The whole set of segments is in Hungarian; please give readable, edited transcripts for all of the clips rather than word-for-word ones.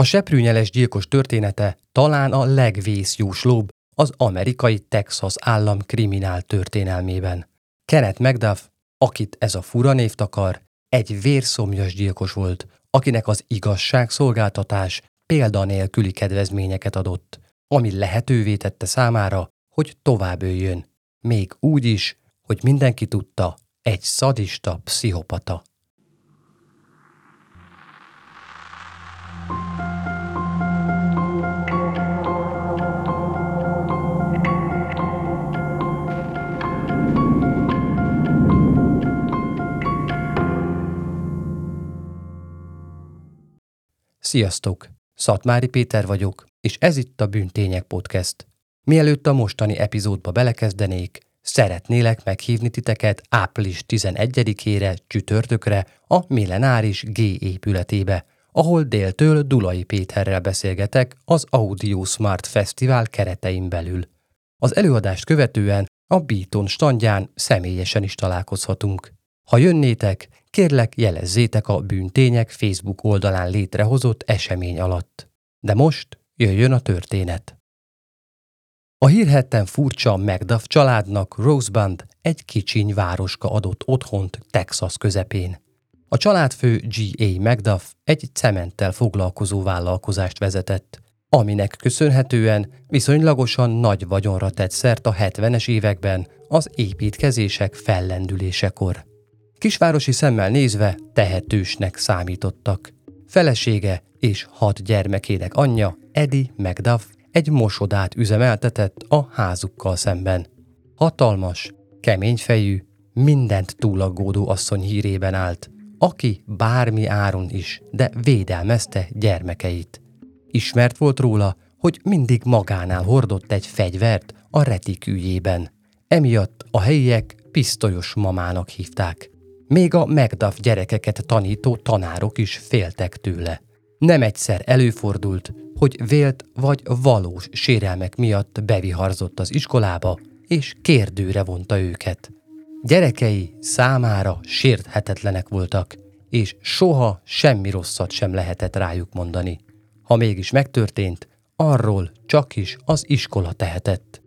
A seprűnyeles gyilkos története talán a legvészjóslóbb az amerikai Texas állam kriminál történelmében. Kenneth McDuff, akit ez a fura név takar, egy vérszomjas gyilkos volt, akinek az igazságszolgáltatás példanélküli kedvezményeket adott, ami lehetővé tette számára, hogy tovább öljön. Még úgy is, hogy mindenki tudta, egy szadista pszichopata. Sziasztok! Szatmári Péter vagyok, és ez itt a Bűntények Podcast. Mielőtt a mostani epizódba belekezdenék, szeretnélek meghívni titeket április 11-ére, csütörtökre a Millenáris G épületébe, ahol déltől Dulai Péterrel beszélgetek az Audio Smart Festival keretein belül. Az előadást követően a Bitton standján személyesen is találkozhatunk. Ha jönnétek, kérlek jelezzétek a Bűntények Facebook oldalán létrehozott esemény alatt. De most jöjjön a történet. A hírhetten furcsa McDuff családnak Rosebud, egy kicsiny városka adott otthont Texas közepén. A családfő G.A. McDuff egy cementtel foglalkozó vállalkozást vezetett, aminek köszönhetően viszonylagosan nagy vagyonra tett szert a 70-es években az építkezések fellendülésekor. Kisvárosi szemmel nézve tehetősnek számítottak. Felesége és 6 gyermekének anyja, Eddie McDuff, egy mosodát üzemeltetett a házukkal szemben. Hatalmas, keményfejű, mindent túlaggódó asszony hírében állt, aki bármi áron is, de védelmezte gyermekeit. Ismert volt róla, hogy mindig magánál hordott egy fegyvert a retikűjében. Emiatt a helyiek pisztolyos mamának hívták. Még a McDuff gyerekeket tanító tanárok is féltek tőle. Nem egyszer előfordult, hogy vélt vagy valós sérelmek miatt beviharzott az iskolába, és kérdőre vonta őket. Gyerekei számára sérthetetlenek voltak, és soha semmi rosszat sem lehetett rájuk mondani. Ha mégis megtörtént, arról csak is az iskola tehetett.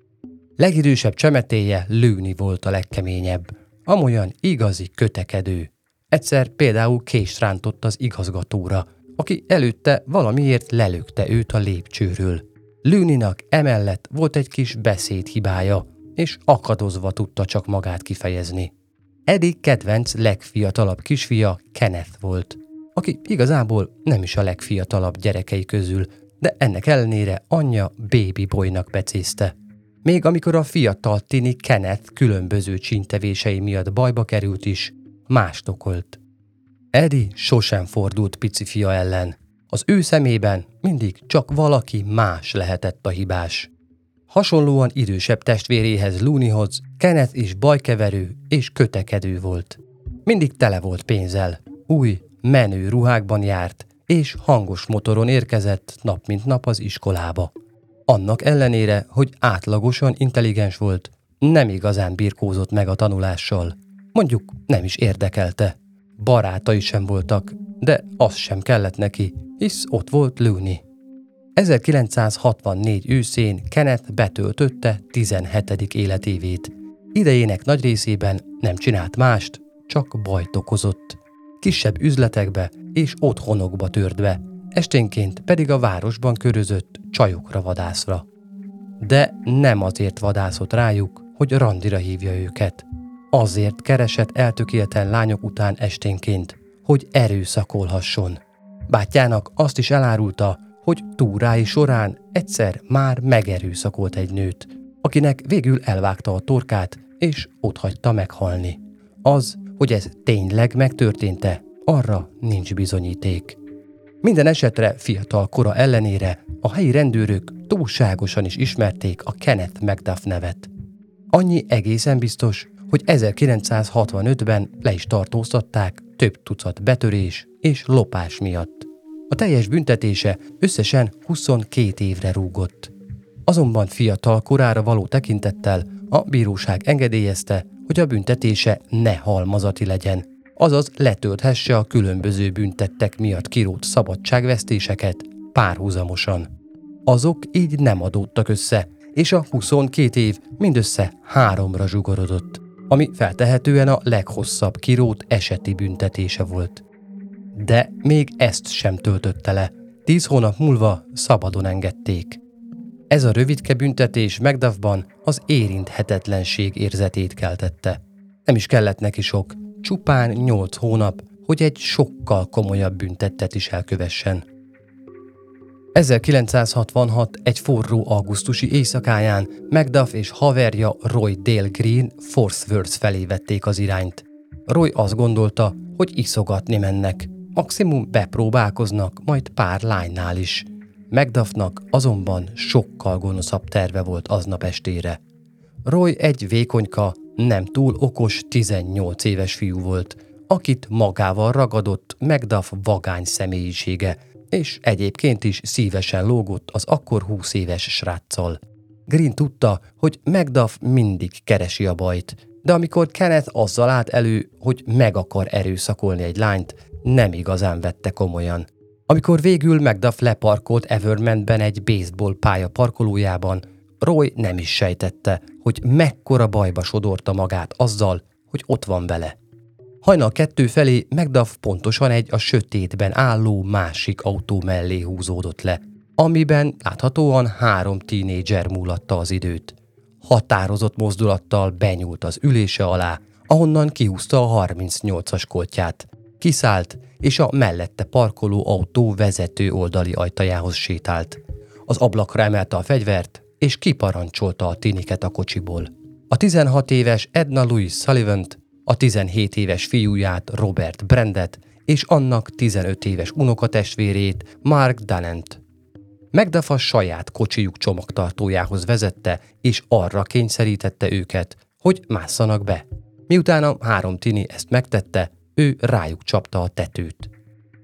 Legidősebb csemetéje lőni volt a legkeményebb, amolyan igazi kötekedő. Egyszer például kést rántott az igazgatóra, aki előtte valamiért lelökte őt a lépcsőről. Lőninak emellett volt egy kis beszédhibája, és akadozva tudta csak magát kifejezni. Eddie kedvenc legfiatalabb kisfia Kenneth volt, aki igazából nem is a legfiatalabb gyerekei közül, de ennek ellenére anyja Baby Boynak becézte. Még amikor a fiatal tini Kenneth különböző csíntevései miatt bajba került is, mást okolt. Eddie sosem fordult pici fia ellen. Az ő szemében mindig csak valaki más lehetett a hibás. Hasonlóan idősebb testvéréhez Looneyhoz Kenneth is bajkeverő és kötekedő volt. Mindig tele volt pénzzel, új, menő ruhákban járt, és hangos motoron érkezett nap mint nap az iskolába. Annak ellenére, hogy átlagosan intelligens volt, nem igazán birkózott meg a tanulással. Mondjuk nem is érdekelte. Barátai sem voltak, de az sem kellett neki, hisz ott volt Looney. 1964 őszén Kenneth betöltötte 17. életévét. Idejének nagy részében nem csinált mást, csak bajt okozott. Kisebb üzletekbe és otthonokba tört be, esténként pedig a városban körözött csajokra vadászra. De nem azért vadászott rájuk, hogy randira hívja őket. Azért keresett eltökélten lányok után esténként, hogy erőszakolhasson. Bátyjának azt is elárulta, hogy túrái során egyszer már megerőszakolt egy nőt, akinek végül elvágta a torkát és otthagyta meghalni. Az, hogy ez tényleg megtörtént-e, arra nincs bizonyíték. Minden esetre fiatal kora ellenére a helyi rendőrök túlságosan is ismerték a Kenneth McDuff nevet. Annyi egészen biztos, hogy 1965-ben le is tartóztatták több tucat betörés és lopás miatt. A teljes büntetése összesen 22 évre rúgott. Azonban fiatal korára való tekintettel a bíróság engedélyezte, hogy a büntetése ne halmazati legyen, azaz letölthesse a különböző büntettek miatt kirót szabadságvesztéseket, párhuzamosan. Azok így nem adódtak össze, és a 22 év mindössze 3-ra zsugorodott, ami feltehetően a leghosszabb kirót eseti büntetése volt. De még ezt sem töltötte le. 10 hónap múlva szabadon engedték. Ez a rövidke büntetés McDuffban az érinthetetlenség érzetét keltette. Nem is kellett neki sok, csupán 8 hónap, hogy egy sokkal komolyabb büntettet is elkövessen. 1966 egy forró augusztusi éjszakáján McDuff és haverja Roy Dale Green Forth felé vették az irányt. Roy azt gondolta, hogy iszogatni mennek, maximum bepróbálkoznak, majd pár lánynál is. McDuffnak azonban sokkal gonoszabb terve volt aznap estére. Roy egy vékonyka, nem túl okos 18 éves fiú volt, akit magával ragadott McDuff vagány személyisége, és egyébként is szívesen lógott az akkor 20 éves sráccal. Green tudta, hogy McDuff mindig keresi a bajt, de amikor Kenneth azzal állt elő, hogy meg akar erőszakolni egy lányt, nem igazán vette komolyan. Amikor végül McDuff leparkolt Evermanben egy baseball pálya parkolójában, Roy nem is sejtette, hogy mekkora bajba sodorta magát azzal, hogy ott van vele. Hajnal 2 felé McDuff pontosan egy a sötétben álló másik autó mellé húzódott le, amiben láthatóan 3 tínédzser múlatta az időt. Határozott mozdulattal benyúlt az ülése alá, ahonnan kihúzta a 38-as koltját. Kiszállt, és a mellette parkoló autó vezető oldali ajtajához sétált. Az ablakra emelte a fegyvert, és kiparancsolta a tiniket a kocsiból. A 16 éves Edna Louise Sullivant, a 17 éves fiúját Robert Brandet és annak 15 éves unokatestvérét Mark Dunnent. McDuff a saját kocsijuk csomagtartójához vezette, és arra kényszerítette őket, hogy másszanak be. Miután a 3 tini ezt megtette, ő rájuk csapta a tetőt.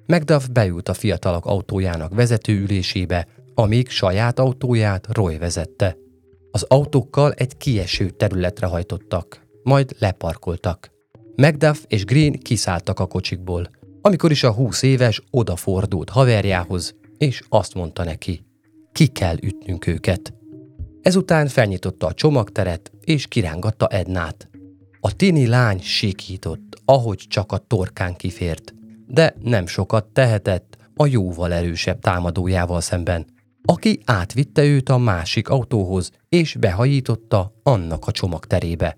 McDuff beült a fiatalok autójának vezetőülésébe, amíg saját autóját Roy vezette. Az autókkal egy kieső területre hajtottak, majd leparkoltak. McDuff és Green kiszálltak a kocsikból, amikor is a 20 éves odafordult haverjához, és azt mondta neki, ki kell ütnünk őket. Ezután felnyitotta a csomagteret, és kirángatta Ednát. A tini lány sikított, ahogy csak a torkán kifért, de nem sokat tehetett a jóval erősebb támadójával szemben, aki átvitte őt a másik autóhoz, és behajította annak a csomagterébe.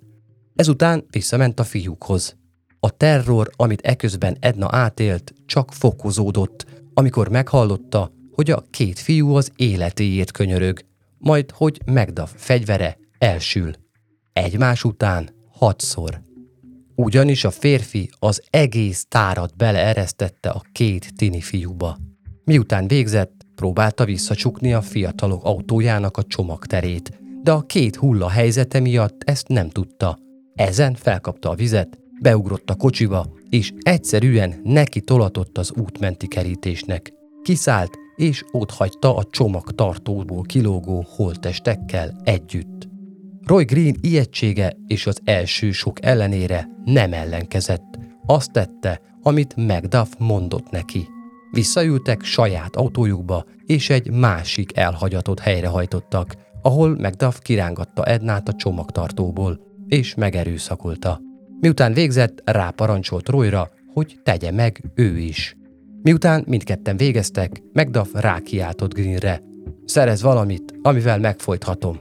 Ezután visszament a fiúkhoz. A terror, amit eközben Edna átélt, csak fokozódott, amikor meghallotta, hogy a 2 fiú az életéért könyörög, majd hogy McDuff fegyvere elsül. Egymás után 6-szor. Ugyanis a férfi az egész tárat beleeresztette a 2 tini fiúba. Miután végzett, próbálta visszacsukni a fiatalok autójának a csomagterét, de a 2 hulla helyzete miatt ezt nem tudta. Ezen felkapta a vizet, beugrott a kocsiba, és egyszerűen neki tolatott az útmenti kerítésnek. Kiszállt, és otthagyta a csomagtartóból kilógó holttestekkel együtt. Roy Green ijegysége és az első sok ellenére nem ellenkezett. Azt tette, amit McDuff mondott neki. Visszaültek saját autójukba, és egy másik elhagyatott helyre hajtottak, ahol McDuff kirángatta Ednát a csomagtartóból, és megerőszakolta. Miután végzett, ráparancsolt Royra, hogy tegye meg ő is. Miután mindketten végeztek, McDuff rákiáltott Greenre. Szerez valamit, amivel megfojthatom.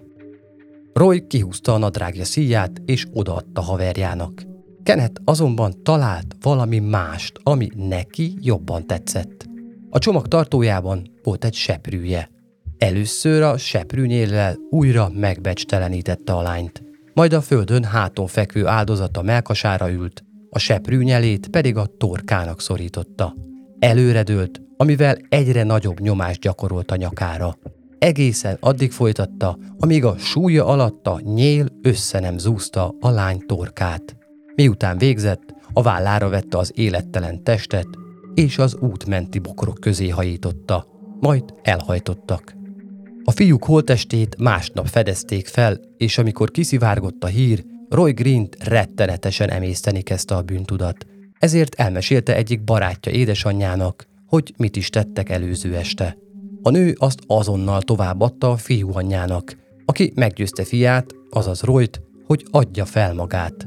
Roy kihúzta a nadrágja szíját, és odaadta haverjának. Kenneth azonban talált valami mást, ami neki jobban tetszett. A csomag tartójában volt egy seprűje. Először a seprűnyéllel újra megbecstelenítette a lányt. Majd a földön háton fekvő áldozata mellkasára ült, a seprűnyelét pedig a torkának szorította. Előredőlt, amivel egyre nagyobb nyomást gyakorolt a nyakára. Egészen addig folytatta, amíg a súlya alatt a nyél össze nem zúzta a lány torkát. Miután végzett, a vállára vette az élettelen testet, és az útmenti bokrok közé hajította, majd elhajtottak. A fiúk holttestét másnap fedezték fel, és amikor kiszivárgott a hír, Roy Greent rettenetesen emészteni kezdte a bűntudat. Ezért elmesélte egyik barátja édesanyjának, hogy mit is tettek előző este. A nő azt azonnal továbbadta a fiú anyjának, aki meggyőzte fiát, azaz Royt, hogy adja fel magát.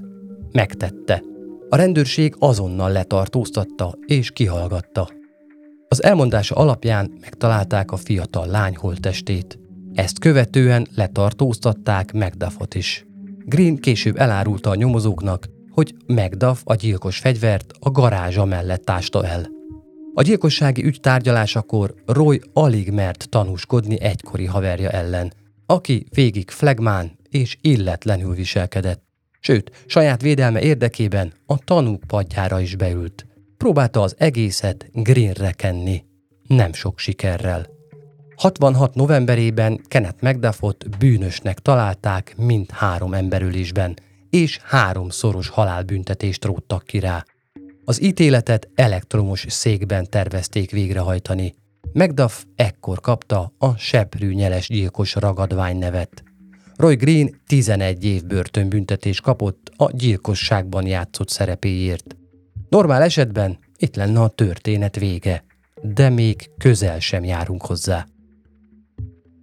Megtette. A rendőrség azonnal letartóztatta és kihallgatta. Az elmondása alapján megtalálták a fiatal lány holttestét. Ezt követően letartóztatták McDuffot is. Green később elárulta a nyomozóknak, hogy McDuff a gyilkos fegyvert a garázsa mellett tásta el. A gyilkossági ügy tárgyalásakor Roy alig mert tanúskodni egykori haverja ellen, aki végig flegmán és illetlenül viselkedett. Sőt, saját védelme érdekében a tanúk padjára is beült. Próbálta az egészet Greenre kenni. Nem sok sikerrel. 66. novemberében Kenneth McDuffot bűnösnek találták mind három emberülésben, és 3-szoros halálbüntetést róttak ki rá. Az ítéletet elektromos székben tervezték végrehajtani. McDuff ekkor kapta a seprűnyeles gyilkos ragadvány nevet. Roy Green 11 év börtönbüntetést kapott a gyilkosságban játszott szerepéért. Normál esetben itt lenne a történet vége, de még közel sem járunk hozzá.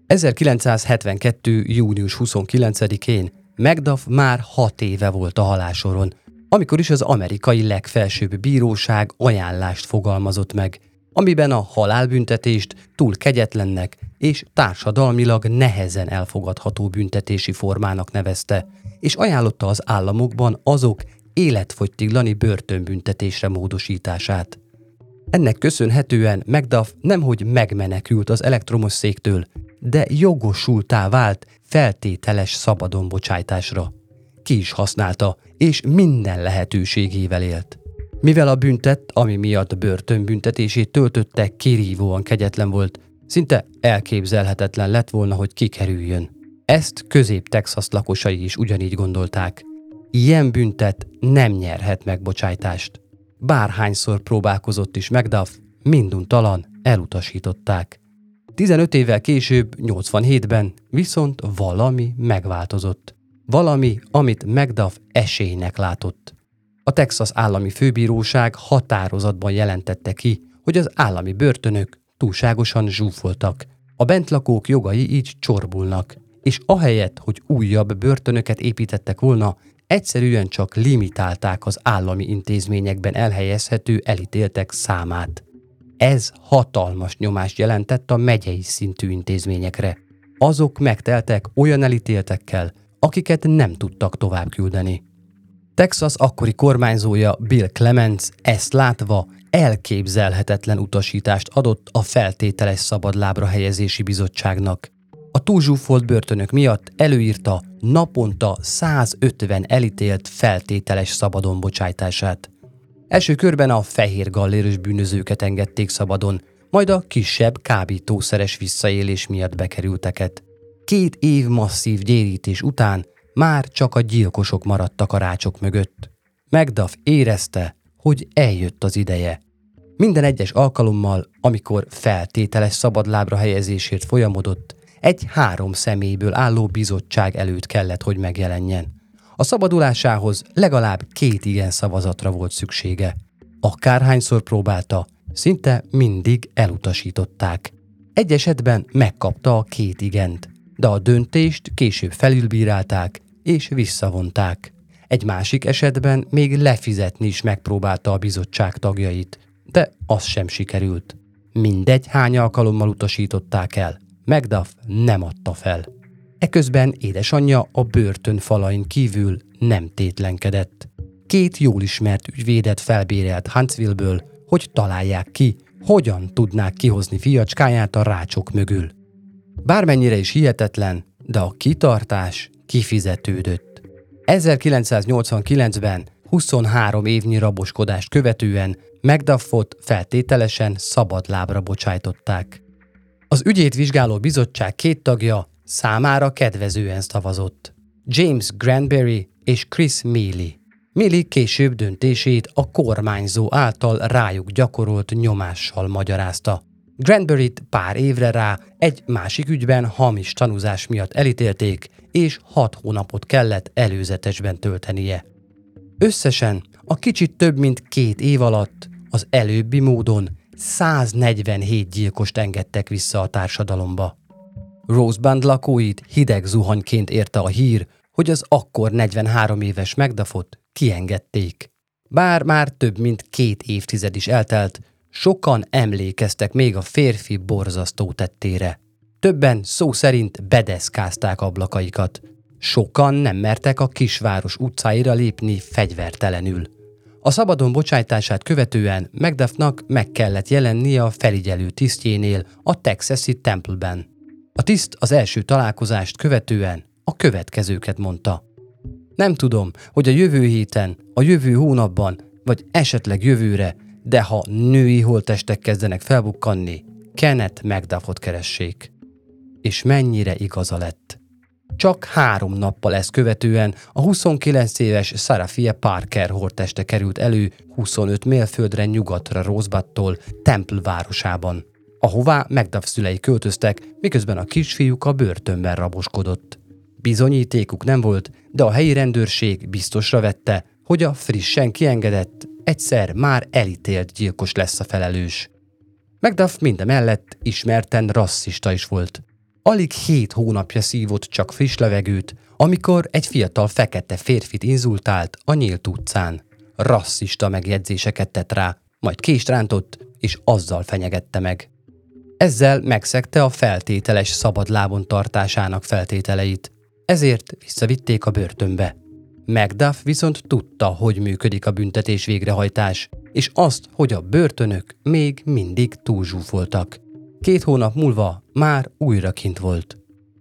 1972. június 29-én McDuff már 6 éve volt a halálsoron, amikor is az amerikai legfelsőbb bíróság ajánlást fogalmazott meg, amiben a halálbüntetést túl kegyetlennek és társadalmilag nehezen elfogadható büntetési formának nevezte, és ajánlotta az államokban azok életfogytiglani börtönbüntetésre módosítását. Ennek köszönhetően McDuff nemhogy megmenekült az elektromos széktől, de jogosultá vált feltételes szabadonbocsájtásra. Ki is használta, és minden lehetőségével élt. Mivel a büntet, ami miatt börtönbüntetését töltötte, kirívóan kegyetlen volt, szinte elképzelhetetlen lett volna, hogy kikerüljön. Ezt Közép-Texas lakosai is ugyanígy gondolták. Ilyen büntet nem nyerhet megbocsájtást. Bárhányszor próbálkozott is McDuff, minduntalan elutasították. 15 évvel később, 87-ben viszont valami megváltozott. Valami, amit McDuff esélynek látott. A Texas állami főbíróság határozatban jelentette ki, hogy az állami börtönök túlságosan zsúfoltak. A bentlakók jogai így csorbulnak, és ahelyett, hogy újabb börtönöket építettek volna, egyszerűen csak limitálták az állami intézményekben elhelyezhető elítéltek számát. Ez hatalmas nyomást jelentett a megyei szintű intézményekre. Azok megteltek olyan elítéltekkel, akiket nem tudtak tovább küldeni. Texas akkori kormányzója Bill Clements ezt látva elképzelhetetlen utasítást adott a feltételes szabadlábra helyezési bizottságnak. A túlzsúfolt börtönök miatt előírta naponta 150 elítélt feltételes szabadonbocsájtását. Első körben a fehér gallérös bűnözőket engedték szabadon, majd a kisebb kábítószeres visszaélés miatt bekerülteket. 2 év masszív gyérítés után már csak a gyilkosok maradtak a rácsok mögött. McDuff érezte, hogy eljött az ideje. Minden egyes alkalommal, amikor feltételes szabadlábra helyezésért folyamodott, egy 3 személyből álló bizottság előtt kellett, hogy megjelenjen. A szabadulásához legalább 2 igen szavazatra volt szüksége. Akárhányszor próbálta, szinte mindig elutasították. Egy esetben megkapta a 2 igent, de a döntést később felülbírálták és visszavonták. Egy másik esetben még lefizetni is megpróbálta a bizottság tagjait, de az sem sikerült. Mindegy hány alkalommal utasították el. McDuff nem adta fel. Eközben édesanyja a börtön falain kívül nem tétlenkedett. 2 jól ismert ügyvédet felbérelt Huntsville-ből, hogy találják ki, hogyan tudnák kihozni fiacskáját a rácsok mögül. Bármennyire is hihetetlen, de a kitartás kifizetődött. 1989-ben 23 évnyi raboskodást követően McDuffot feltételesen szabadlábra bocsájtották. Az ügyét vizsgáló bizottság 2 tagja számára kedvezően szavazott. James Granberry és Chris Mealy. Mealy később döntését a kormányzó által rájuk gyakorolt nyomással magyarázta. Granberryt pár évre rá egy másik ügyben hamis tanúzás miatt elítélték, és 6 hónapot kellett előzetesben töltenie. Összesen a kicsit több mint 2 év alatt az előbbi módon 147 gyilkost engedtek vissza a társadalomba. Rosebud lakóit hideg zuhanyként érte a hír, hogy az akkor 43 éves McDuffot kiengedték. Bár már több mint 2 évtized is eltelt, sokan emlékeztek még a férfi borzasztó tettére. Többen szó szerint bedeszkázták ablakaikat. Sokan nem mertek a kisváros utcáira lépni fegyvertelenül. A szabadon bocsájtását követően McDuffnak meg kellett jelennie a felügyelő tisztjénél a texasi Temple-ben. A tiszt az első találkozást követően a következőket mondta. Nem tudom, hogy a jövő héten, a jövő hónapban, vagy esetleg jövőre, de ha női holttestek kezdenek felbukkanni, Kenneth McDuffot keressék. És mennyire igaza lett. Csak 3 nappal ezt követően a 29 éves Sarafie Parker holtteste került elő 25 mérföldre nyugatra Rosebudtól, Temple városában, ahová McDuff szülei költöztek, miközben a kisfiúk a börtönben raboskodott. Bizonyítékuk nem volt, de a helyi rendőrség biztosra vette, hogy a frissen kiengedett, egyszer már elítélt gyilkos lesz a felelős. McDuff mindemellett ismerten rasszista is volt. Alig 7 hónapja szívott csak friss levegőt, amikor egy fiatal fekete férfit inzultált a nyílt utcán. Rasszista megjegyzéseket tett rá, majd kést rántott, és azzal fenyegette meg. Ezzel megszegte a feltételes szabadlábon tartásának feltételeit, ezért visszavitték a börtönbe. McDuff viszont tudta, hogy működik a büntetés végrehajtás, és azt, hogy a börtönök még mindig túlzsúfoltak. 2 hónap múlva már újra kint volt.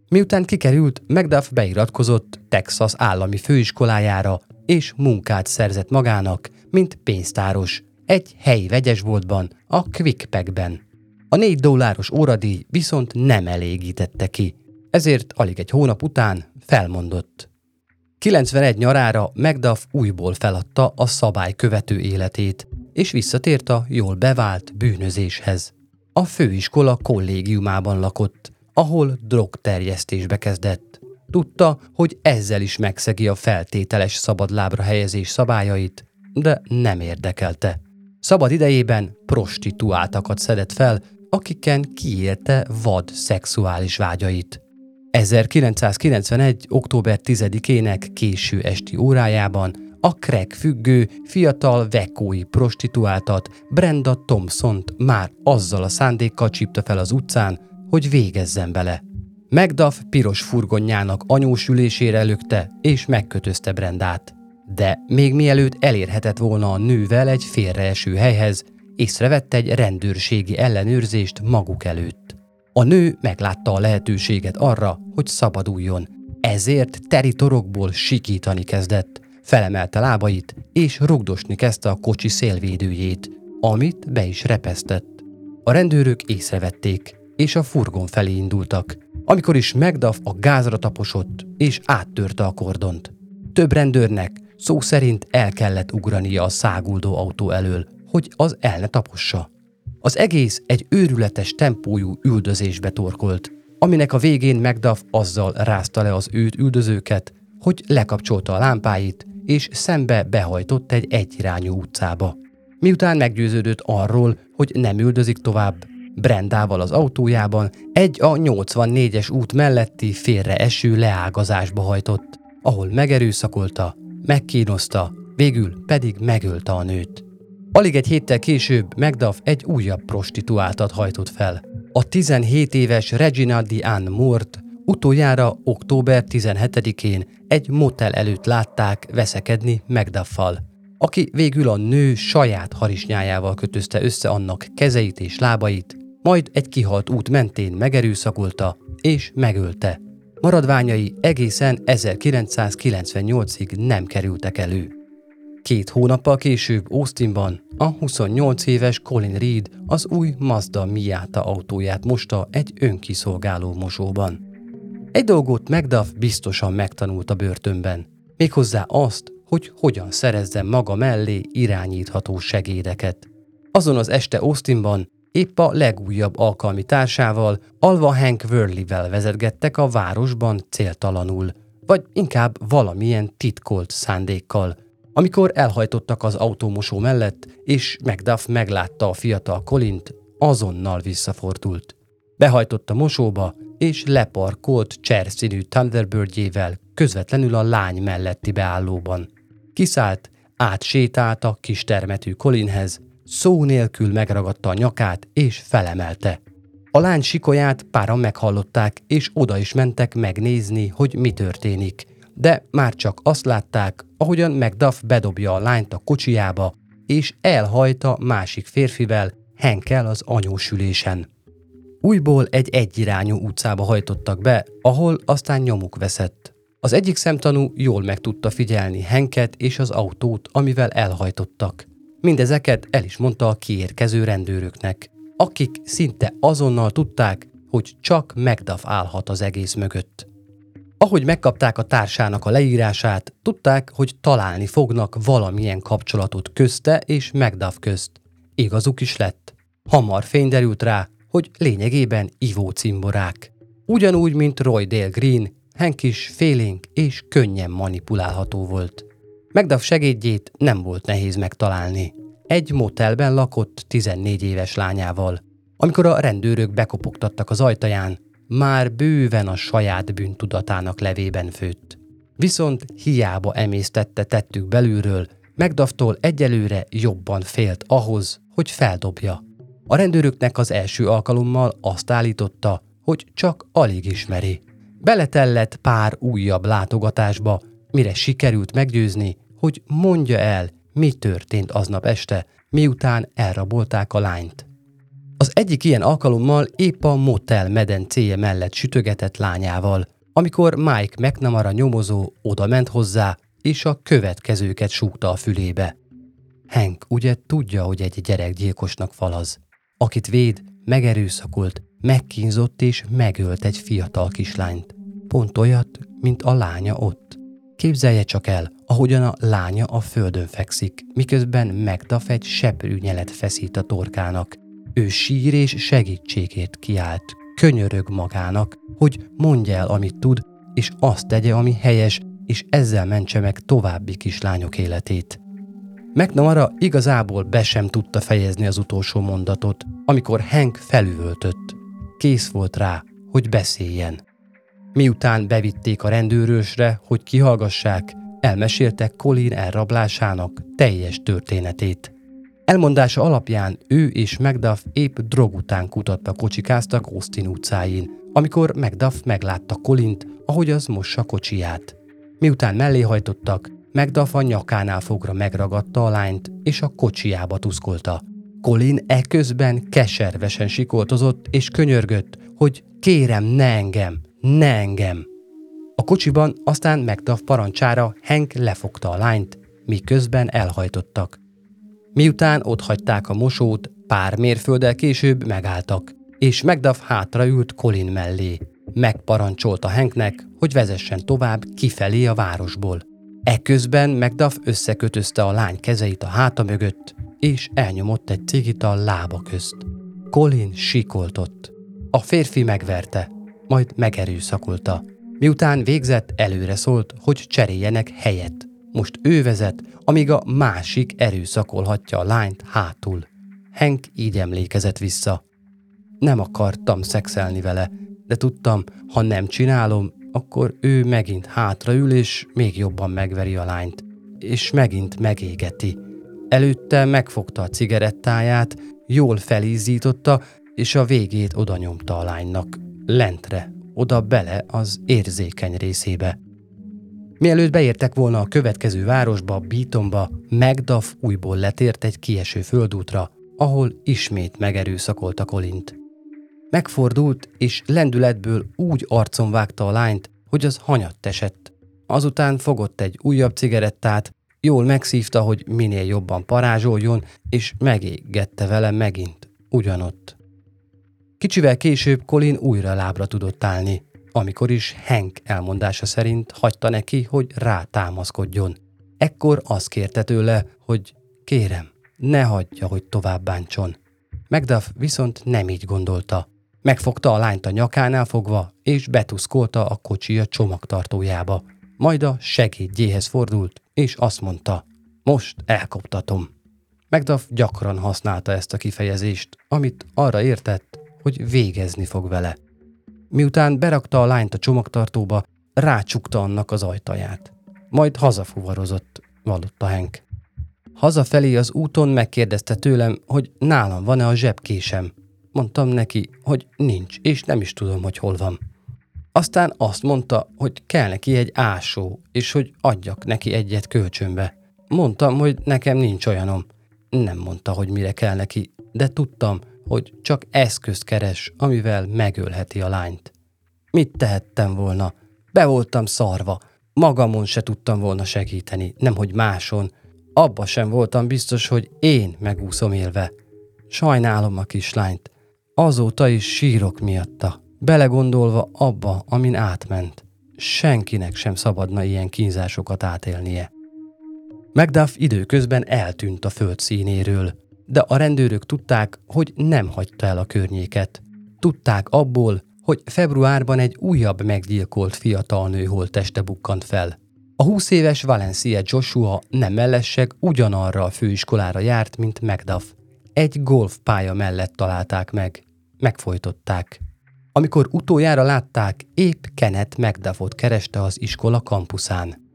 Miután kikerült, McDuff beiratkozott Texas állami főiskolájára, és munkát szerzett magának, mint pénztáros, egy helyi vegyesboltban, a QuikPakben. A $4 óradíj viszont nem elégítette ki, ezért alig 1 hónap után felmondott. 91 nyarára McDuff újból feladta a szabály követő életét, és visszatért a jól bevált bűnözéshez. A főiskola kollégiumában lakott, ahol drogterjesztésbe kezdett. Tudta, hogy ezzel is megszegi a feltételes szabadlábra helyezés szabályait, de nem érdekelte. Szabad idejében prostituáltakat szedett fel, akiken kiélte vad szexuális vágyait. 1991. október 10-ének késő esti órájában a crack függő, fiatal vekói prostituáltat, Brenda Thompsont már azzal a szándékkal csípte fel az utcán, hogy végezzen bele. McDuff piros furgonjának anyósülésére lökte és megkötözte Brendát. De még mielőtt elérhetett volna a nővel egy félreeső helyhez, észrevette egy rendőrségi ellenőrzést maguk előtt. A nő meglátta a lehetőséget arra, hogy szabaduljon, ezért teri torokból sikítani kezdett. Felemelte lábait, és rugdosni kezdte a kocsi szélvédőjét, amit be is repesztett. A rendőrök észrevették, és a furgon felé indultak, amikor is McDuff a gázra taposott, és áttörte a kordont. Több rendőrnek szó szerint el kellett ugrania a száguldó autó elől, hogy az el ne tapossa. Az egész egy őrületes tempójú üldözésbe torkolt, aminek a végén McDuff azzal rázta le az őt üldözőket, hogy lekapcsolta a lámpáit, és szembe behajtott egy egyirányú utcába. Miután meggyőződött arról, hogy nem üldözik tovább, Brendával az autójában egy a 84-es út melletti félreeső leágazásba hajtott, ahol megerőszakolta, megkínozta, végül pedig megölte a nőt. Alig 1 héttel később McDuff egy újabb prostituáltat hajtott fel. A 17 éves Regina Diane Moore-t utoljára október 17-én egy motel előtt látták veszekedni McDuff-fal, aki végül a nő saját harisnyájával kötözte össze annak kezeit és lábait, majd egy kihalt út mentén megerőszakolta és megölte. Maradványai egészen 1998-ig nem kerültek elő. 2 hónappal később Austinban a 28 éves Colleen Reed az új Mazda Miata autóját mosta egy önkiszolgáló mosóban. Egy dolgot McDuff biztosan megtanult a börtönben, méghozzá azt, hogy hogyan szerezzen maga mellé irányítható segédeket. Azon az este Austinban épp a legújabb alkalmi társával, Alva Hank Worley-vel vezetgettek a városban céltalanul, vagy inkább valamilyen titkolt szándékkal, Amikor elhajtottak az autómosó mellett, és McDuff meglátta a fiatal Collint, azonnal visszafordult. Behajtott a mosóba, és leparkolt cserszínű Thunderbirdjével közvetlenül a lány melletti beállóban. Kiszállt, átsétált a kis termetű Collinhez, szó nélkül megragadta a nyakát és felemelte. A lány sikolyát páran meghallották, és oda is mentek megnézni, hogy mi történik, de már csak azt látták, ahogyan McDuff bedobja a lányt a kocsijába, és elhajt a másik férfivel, Hankkel az anyósülésen. Újból egy egyirányú utcába hajtottak be, ahol aztán nyomuk veszett. Az egyik szemtanú jól meg tudta figyelni Hanket és az autót, amivel elhajtottak. Mindezeket el is mondta a kiérkező rendőröknek, akik szinte azonnal tudták, hogy csak McDuff állhat az egész mögött. Ahogy megkapták a társának a leírását, tudták, hogy találni fognak valamilyen kapcsolatot közte és McDuff közt. Igazuk is lett. Hamar fény derült rá, hogy lényegében ivócimborák. Ugyanúgy, mint Roy Dale Green, Hank is félénk és könnyen manipulálható volt. McDuff segédjét nem volt nehéz megtalálni. Egy motelben lakott 14 éves lányával. Amikor a rendőrök bekopogtattak az ajtaján, már bőven a saját bűntudatának levében főtt. Viszont hiába emésztette tettük belülről, McDufftól egyelőre jobban félt ahhoz, hogy feldobja. A rendőröknek az első alkalommal azt állította, hogy csak alig ismeri. Beletellett pár újabb látogatásba, mire sikerült meggyőzni, hogy mondja el, mi történt aznap este, miután elrabolták a lányt. Az egyik ilyen alkalommal épp a motel medencéje mellett sütögetett lányával, amikor Mike McNamara nyomozó odament hozzá, és a következőket súgta a fülébe. Hank ugye tudja, hogy egy gyerekgyilkosnak falaz, akit véd, megerőszakolt, megkínzott és megölt egy fiatal kislányt. Pont olyat, mint a lánya ott. Képzelje csak el, ahogyan a lánya a földön fekszik, miközben McDuff egy seprűnyelet feszít a torkának. Ő sír és segítségét kiált, könyörög magának, hogy mondja el, amit tud, és azt tegye, ami helyes, és ezzel mentse meg további kislányok életét. McNamara igazából be sem tudta fejezni az utolsó mondatot, amikor Hank felüvöltött. Kész volt rá, hogy beszéljen. Miután bevitték a rendőrösre, hogy kihallgassák, elmeséltek Colleen elrablásának teljes történetét. Elmondása alapján ő és McDuff épp drog után kutatva kocsikáztak Austin utcáin, amikor McDuff meglátta Collint, ahogy az mossa kocsiját. Miután mellé hajtottak, McDuff a nyakánál fogra megragadta a lányt, és a kocsijába tuszkolta. Collin eközben keservesen sikoltozott, és könyörgött, hogy kérem, ne engem. A kocsiban aztán McDuff parancsára Hank lefogta a lányt, miközben elhajtottak. Miután otthagyták a mosót, pár mérfölddel később megálltak, és McDuff hátraült Collin mellé. Megparancsolta Hanknek, hogy vezessen tovább kifelé a városból. Eközben McDuff összekötözte a lány kezeit a háta mögött, és elnyomott egy cigit a lába közt. Collin sikoltott. A férfi megverte, majd megerőszakolta. Miután végzett, előre szólt, hogy cseréljenek helyet. Most ő vezet, amíg a másik erőszakolhatja a lányt hátul. Hank így emlékezett vissza. Nem akartam szexelni vele, de tudtam, ha nem csinálom, akkor ő megint hátraül, és még jobban megveri a lányt. És megint megégeti. Előtte megfogta a cigarettáját, jól felízította, és a végét oda nyomta a lánynak. Lentre, oda bele az érzékeny részébe. Mielőtt beértek volna a következő városba, Bittonba, McDuff újból letért egy kieső földútra, ahol ismét megerőszakolta Collint. Megfordult, és lendületből úgy arcon vágta a lányt, hogy az hanyatt esett. Azután fogott egy újabb cigarettát, jól megszívta, hogy minél jobban parázsoljon, és megégette vele megint, ugyanott. Kicsivel később Collin újra lábra tudott állni, amikor is Hank elmondása szerint hagyta neki, hogy rátámaszkodjon. Ekkor azt kérte tőle, hogy kérem, ne hagyja, hogy tovább bántson. McDuff viszont nem így gondolta. Megfogta a lányt a nyakánál fogva, és betuszkolta a kocsija csomagtartójába. Majd a segédjéhez fordult, és azt mondta, Most elkoptatom. McDuff gyakran használta ezt a kifejezést, amit arra értett, hogy végezni fog vele. Miután berakta a lányt a csomagtartóba, rácsukta annak az ajtaját. Majd hazafuvarozott, vallotta Hank. Hazafelé az úton megkérdezte tőlem, hogy nálam van-e a zsebkésem. Mondtam neki, hogy nincs, és nem is tudom, hogy hol van. Aztán azt mondta, hogy kell neki egy ásó, és hogy adjak neki egyet kölcsönbe. Mondtam, hogy nekem nincs olyanom. Nem mondta, hogy mire kell neki, de tudtam, hogy csak eszközt keres, amivel megölheti a lányt. Mit tehettem volna? Be voltam szarva. Magamon se tudtam volna segíteni, nemhogy máson. Abba sem voltam biztos, hogy én megúszom élve. Sajnálom a kislányt. Azóta is sírok miatta, belegondolva abba, amin átment. Senkinek sem szabadna ilyen kínzásokat átélnie. McDuff időközben eltűnt a föld színéről, de a rendőrök tudták, hogy nem hagyta el a környéket. Tudták abból, hogy februárban egy újabb meggyilkolt fiatal nő holtteste bukkant fel. A 20 éves Valencia Joshua nem mellesleg ugyanarra a főiskolára járt, mint McDuff. Egy golfpálya mellett találták meg. Megfojtották. Amikor utoljára látták, épp Kenneth McDuffot kereste az iskola kampuszán.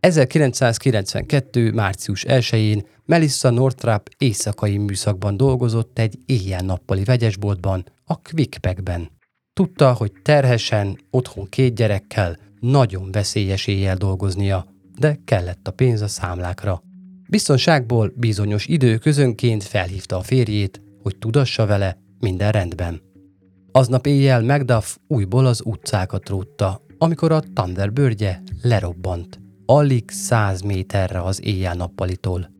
1992. március 1-én Melissa Northrup éjszakai műszakban dolgozott egy éjjel-nappali vegyesboltban, a QuikPakben. Tudta, hogy terhesen, otthon 2 gyerekkel, nagyon veszélyes éjjel dolgoznia, de kellett a pénz a számlákra. Biztonságból bizonyos időközönként felhívta a férjét, hogy tudassa vele, minden rendben. Aznap éjjel McDuff újból az utcákat rótta, amikor a Thunderbird-je lerobbant. Alig 100 méterre az éjjel-nappalitól.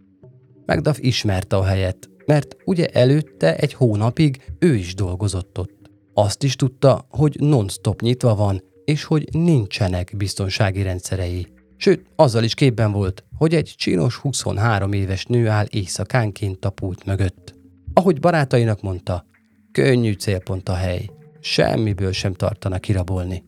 McDuff ismerte a helyet, mert ugye előtte egy hónapig ő is dolgozott ott. Azt is tudta, hogy non-stop nyitva van, és hogy nincsenek biztonsági rendszerei. Sőt, azzal is képben volt, hogy egy csinos 23 éves nő áll éjszakánként a pult mögött. Ahogy barátainak mondta, könnyű célpont a hely, semmiből sem tartana kirabolni.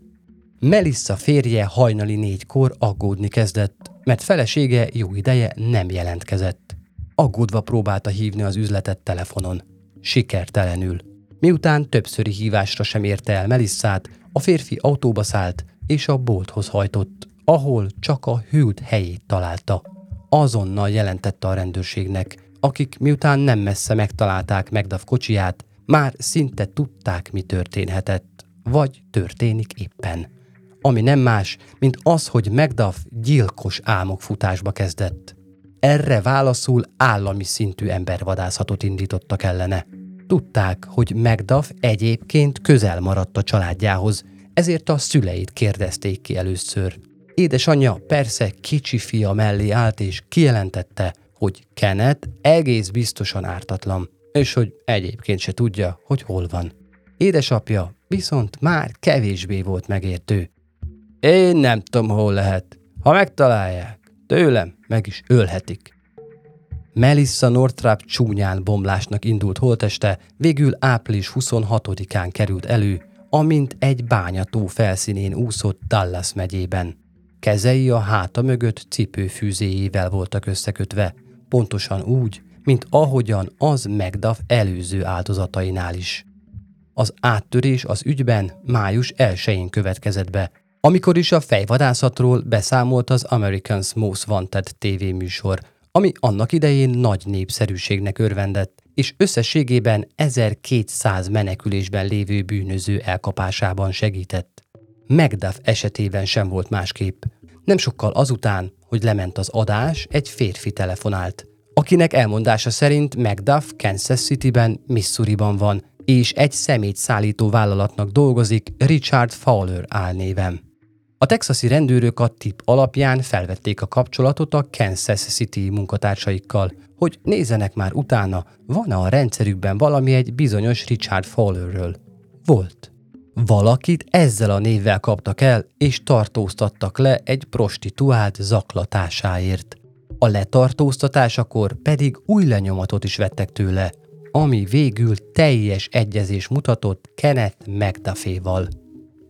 Melissa férje hajnali 4-kor aggódni kezdett, mert felesége jó ideje nem jelentkezett. Aggódva próbálta hívni az üzletet telefonon. Sikertelenül. Miután többszöri hívásra sem érte el Melissát, a férfi autóba szállt és a bolthoz hajtott, ahol csak a hűlt helyét találta. Azonnal jelentette a rendőrségnek, akik miután nem messze megtalálták McDuff kocsiját, már szinte tudták, mi történhetett, vagy történik éppen. Ami nem más, mint az, hogy McDuff gyilkos álmokfutásba kezdett. Erre válaszul állami szintű embervadászatot indítottak ellene. Tudták, hogy McDuff egyébként közel maradt a családjához, ezért a szüleit kérdezték ki először. Édesanyja persze kicsi fia mellé állt és kijelentette, hogy Kenneth egész biztosan ártatlan, és hogy egyébként se tudja, hogy hol van. Édesapja viszont már kevésbé volt megértő. Én nem tudom, hol lehet. Ha megtalálják, tőlem meg is ölhetik. Melissa Northrup csúnyán bomlásnak indult holtteste végül április 26-án került elő, amint egy bányató felszínén úszott Dallas megyében. Kezei a háta mögött cipőfűzéjével voltak összekötve, pontosan úgy, mint ahogyan az McDuff előző áldozatainál is. Az áttörés az ügyben május 1-én következett be, amikor is a fejvadászatról beszámolt az Americans Most Wanted tévéműsor, ami annak idején nagy népszerűségnek örvendett, és összességében 1200 menekülésben lévő bűnöző elkapásában segített. McDuff esetében sem volt másképp. Nem sokkal azután, hogy lement az adás, egy férfi telefonált, akinek elmondása szerint McDuff Kansas Cityben, Missouriban van, és egy szemétszállító vállalatnak dolgozik Richard Fowler álnéven. A texasi rendőrök a tip alapján felvették a kapcsolatot a Kansas City munkatársaikkal, hogy nézzenek már utána, van-e a rendszerükben valami egy bizonyos Richard Fowlerről. Volt. Valakit ezzel a névvel kaptak el, és tartóztattak le egy prostituált zaklatásáért. A letartóztatásakor pedig új lenyomatot is vettek tőle, ami végül teljes egyezés mutatott Kenneth McDufféval.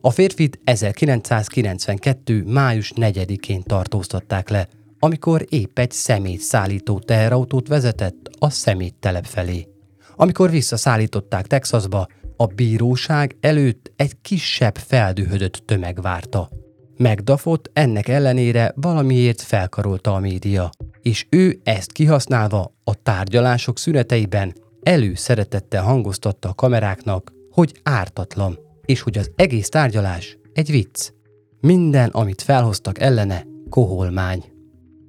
A férfit 1992. május 4-én tartóztatták le, amikor épp egy szemétszállító teherautót vezetett a szeméttelep felé. Amikor visszaszállították Texasba, a bíróság előtt egy kisebb feldühödött tömeg várta. McDuffot ennek ellenére valamiért felkarolta a média, és ő ezt kihasználva a tárgyalások szüneteiben előszeretettel hangoztatta a kameráknak, hogy ártatlan, és hogy az egész tárgyalás egy vicc. Minden, amit felhoztak ellene, koholmány.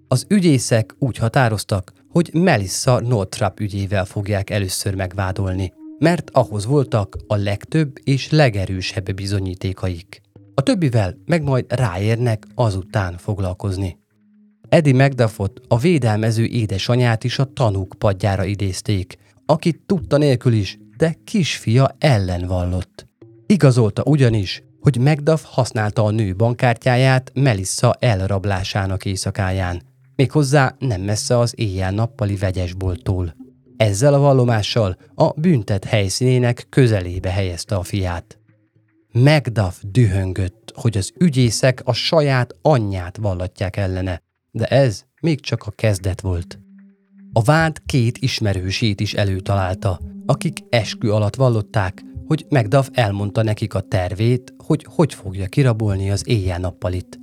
Az ügyészek úgy határoztak, hogy Melissa Northrup ügyével fogják először megvádolni, mert ahhoz voltak a legtöbb és legerősebb bizonyítékaik. A többivel meg majd ráérnek azután foglalkozni. Eddie McDuffot, a védelmező édesanyját is a tanúk padjára idézték, akit tudta nélkül is, de kisfia ellen vallott. Igazolta ugyanis, hogy McDuff használta a nő bankkártyáját Melissa elrablásának éjszakáján, méghozzá nem messze az éjjel-nappali vegyesbolttól. Ezzel a vallomással a büntet helyszínének közelébe helyezte a fiát. McDuff dühöngött, hogy az ügyészek a saját anyját vallatják ellene, de ez még csak a kezdet volt. A vád két ismerősét is előtalálta, akik eskü alatt vallották, hogy McDuff elmondta nekik a tervét, hogy fogja kirabolni az éjjel-nappalit.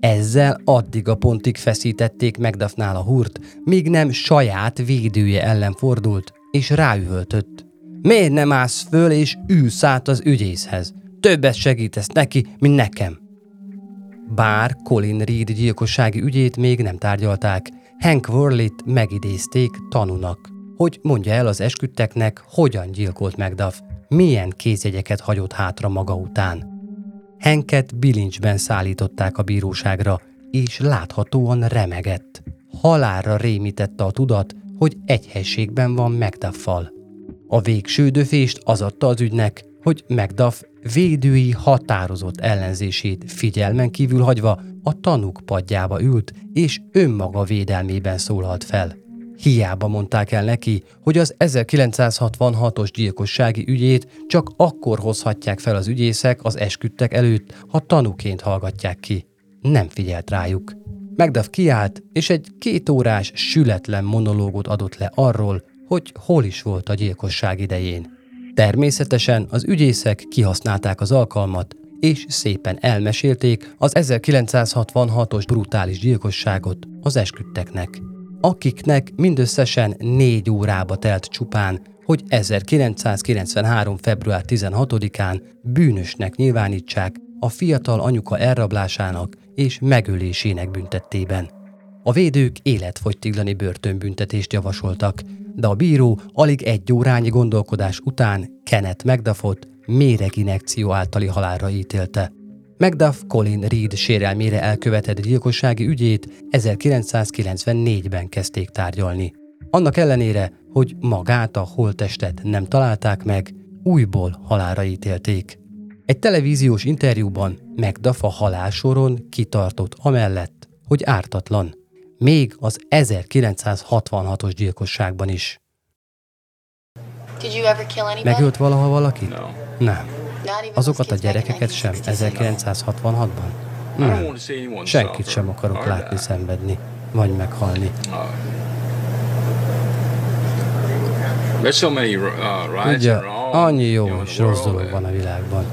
Ezzel addig a pontig feszítették McDuffnál a húrt, míg nem saját védője ellen fordult, és ráüvöltött. Miért nem állsz föl és ülsz át az ügyészhez? Többet segítesz neki, mint nekem. Bár Colleen Reed gyilkossági ügyét még nem tárgyalták, Hank Worleyt megidézték tanúnak, hogy mondja el az esküdteknek, hogyan gyilkolt McDuff, milyen kézjegyeket hagyott hátra maga után. Hanket bilincsben szállították a bíróságra, és láthatóan remegett. Halálra rémítette a tudat, hogy egy helységben van McDuffal. A végső döfést az adta az ügynek, hogy McDuff védői határozott ellenzését figyelmen kívül hagyva a tanúk padjába ült, és önmaga védelmében szólalt fel. Hiába mondták el neki, hogy az 1966-os gyilkossági ügyét csak akkor hozhatják fel az ügyészek az esküdtek előtt, ha tanúként hallgatják ki. Nem figyelt rájuk. McDuff kiállt, és egy 2 órás sületlen monológot adott le arról, hogy hol is volt a gyilkosság idején. Természetesen az ügyészek kihasználták az alkalmat, és szépen elmesélték az 1966-os brutális gyilkosságot az esküdteknek, akiknek mindösszesen 4 órába telt csupán, hogy 1993. február 16-án bűnösnek nyilvánítsák a fiatal anyuka elrablásának és megölésének büntettében. A védők életfogytiglani börtönbüntetést javasoltak, de a bíró alig 1 órányi gondolkodás után Kenneth McDuffot méreginekció általi halálra ítélte. McDuff Colleen Reed sérelmére elkövetett gyilkossági ügyét 1994-ben kezdték tárgyalni. Annak ellenére, hogy magát a holttestet nem találták meg, újból halálra ítélték. Egy televíziós interjúban McDuff a halálsoron kitartott amellett, hogy ártatlan, még az 1966-os gyilkosságban is. Megölt valaha valakit? No. Nem. Azokat a gyerekeket sem 1966-ban? Nem. Senkit sem akarok látni szenvedni, vagy meghalni. Ugye, annyi jó és rossz dolog van a világban.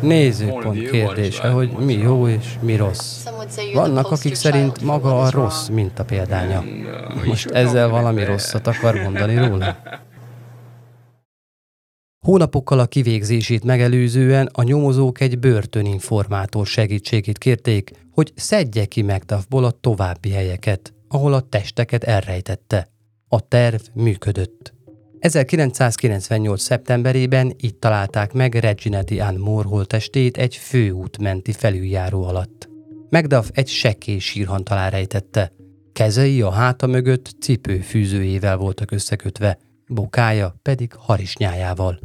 Nézőpont kérdése, hogy mi jó és mi rossz. Vannak, akik szerint maga a rossz minta példánya. Most ezzel valami rosszat akar mondani róla? Hónapokkal a kivégzését megelőzően a nyomozók egy börtöninformátor segítségét kérték, hogy szedje ki McDuffból a további helyeket, ahol a testeket elrejtette. A terv működött. 1998. szeptemberében itt találták meg Reginette Ann Moore holttestét egy főút menti felüljáró alatt. McDuff egy sekély sírhant alá rejtette. Kezei a háta mögött cipőfűzőjével voltak összekötve, bokája pedig harisnyájával.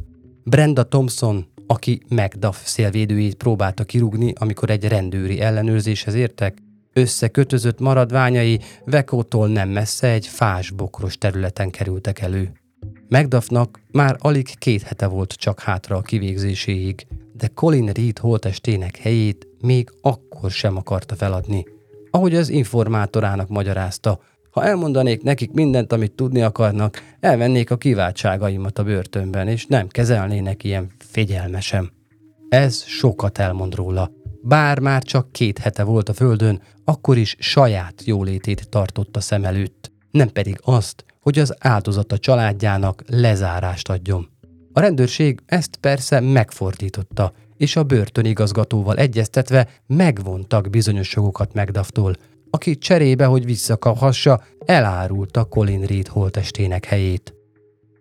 Brenda Thompson, aki McDuff szélvédőjét próbálta kirúgni, amikor egy rendőri ellenőrzéshez értek, összekötözött maradványai Vekótól nem messze egy fás bokros területen kerültek elő. McDuffnak már alig 2 hete volt csak hátra a kivégzéséig, de Colleen Reed holttestének helyét még akkor sem akarta feladni. Ahogy az informátorának magyarázta, ha elmondanék nekik mindent, amit tudni akarnak, elvennék a kiváltságaimat a börtönben, és nem kezelnének ilyen figyelmesen. Ez sokat elmond róla. Bár már csak 2 hete volt a földön, akkor is saját jólétét tartotta szem előtt, nem pedig azt, hogy az áldozata családjának lezárást adjon. A rendőrség ezt persze megfordította, és a börtönigazgatóval egyeztetve megvontak bizonyos jogokat McDufftól, aki cserébe, hogy visszakaphassa, elárulta Colleen Reed holttestének helyét.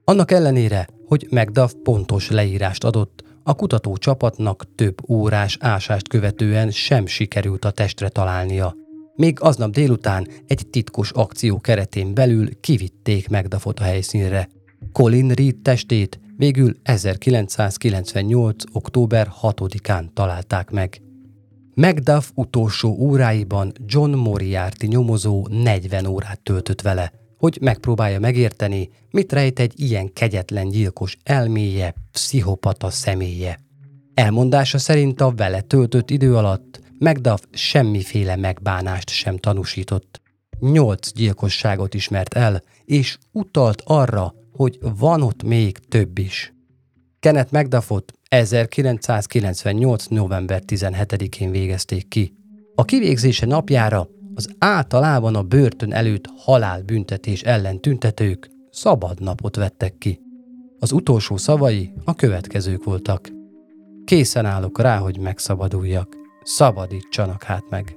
Annak ellenére, hogy McDuff pontos leírást adott, a kutatócsapatnak több órás ásást követően sem sikerült a testre találnia. Még aznap délután egy titkos akció keretén belül kivitték McDuffot a helyszínre. Colleen Reed testét végül 1998. október 6-án találták meg. McDuff utolsó óráiban John Moriarty nyomozó 40 órát töltött vele, hogy megpróbálja megérteni, mit rejt egy ilyen kegyetlen gyilkos elméje, pszichopata személye. Elmondása szerint a vele töltött idő alatt McDuff semmiféle megbánást sem tanúsított. 8 gyilkosságot ismert el, és utalt arra, hogy van ott még több is. Kenneth McDuffot 1998. november 17-én végezték ki. A kivégzése napjára az általában a börtön előtt halálbüntetés ellen tüntetők szabad napot vettek ki. Az utolsó szavai a következők voltak. Készen állok rá, hogy megszabaduljak. Szabadítsanak hát meg.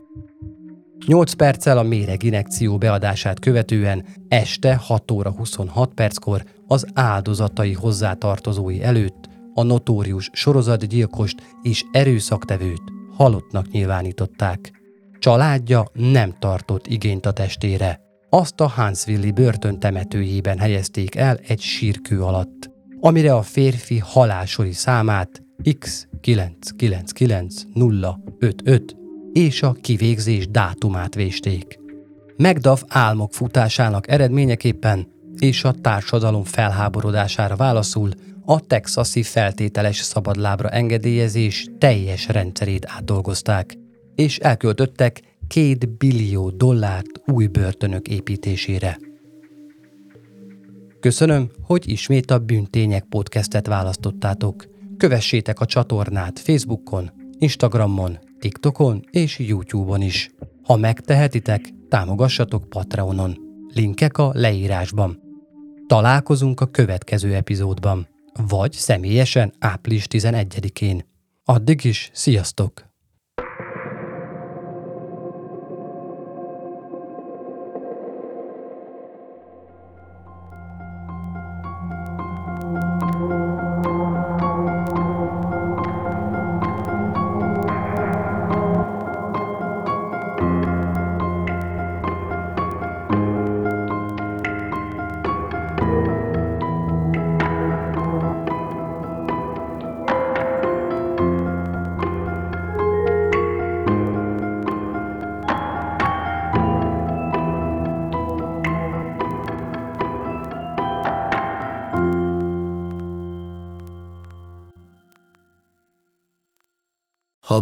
8 perccel a méreginjekció beadását követően este 6:26-kor az áldozatai hozzátartozói előtt a notórius sorozatgyilkost és erőszaktevőt halottnak nyilvánították. Családja nem tartott igényt a testére. Azt a Huntsville-i börtön temetőjében helyezték el egy sírkő alatt, amire a férfi halálsori számát X999055 és a kivégzés dátumát vésték. McDuff álmok futásának eredményeképpen és a társadalom felháborodására válaszul a texasi feltételes szabadlábra engedélyezés teljes rendszerét átdolgozták, és elköltöttek $2 billió új börtönök építésére. Köszönöm, hogy ismét a Bűntények podcastet választottátok. Kövessétek a csatornát Facebookon, Instagramon, TikTokon és YouTube-on is. Ha megtehetitek, támogassatok Patreonon. Linkek a leírásban. Találkozunk a következő epizódban, vagy személyesen április 11-én. Addig is, sziasztok! Ha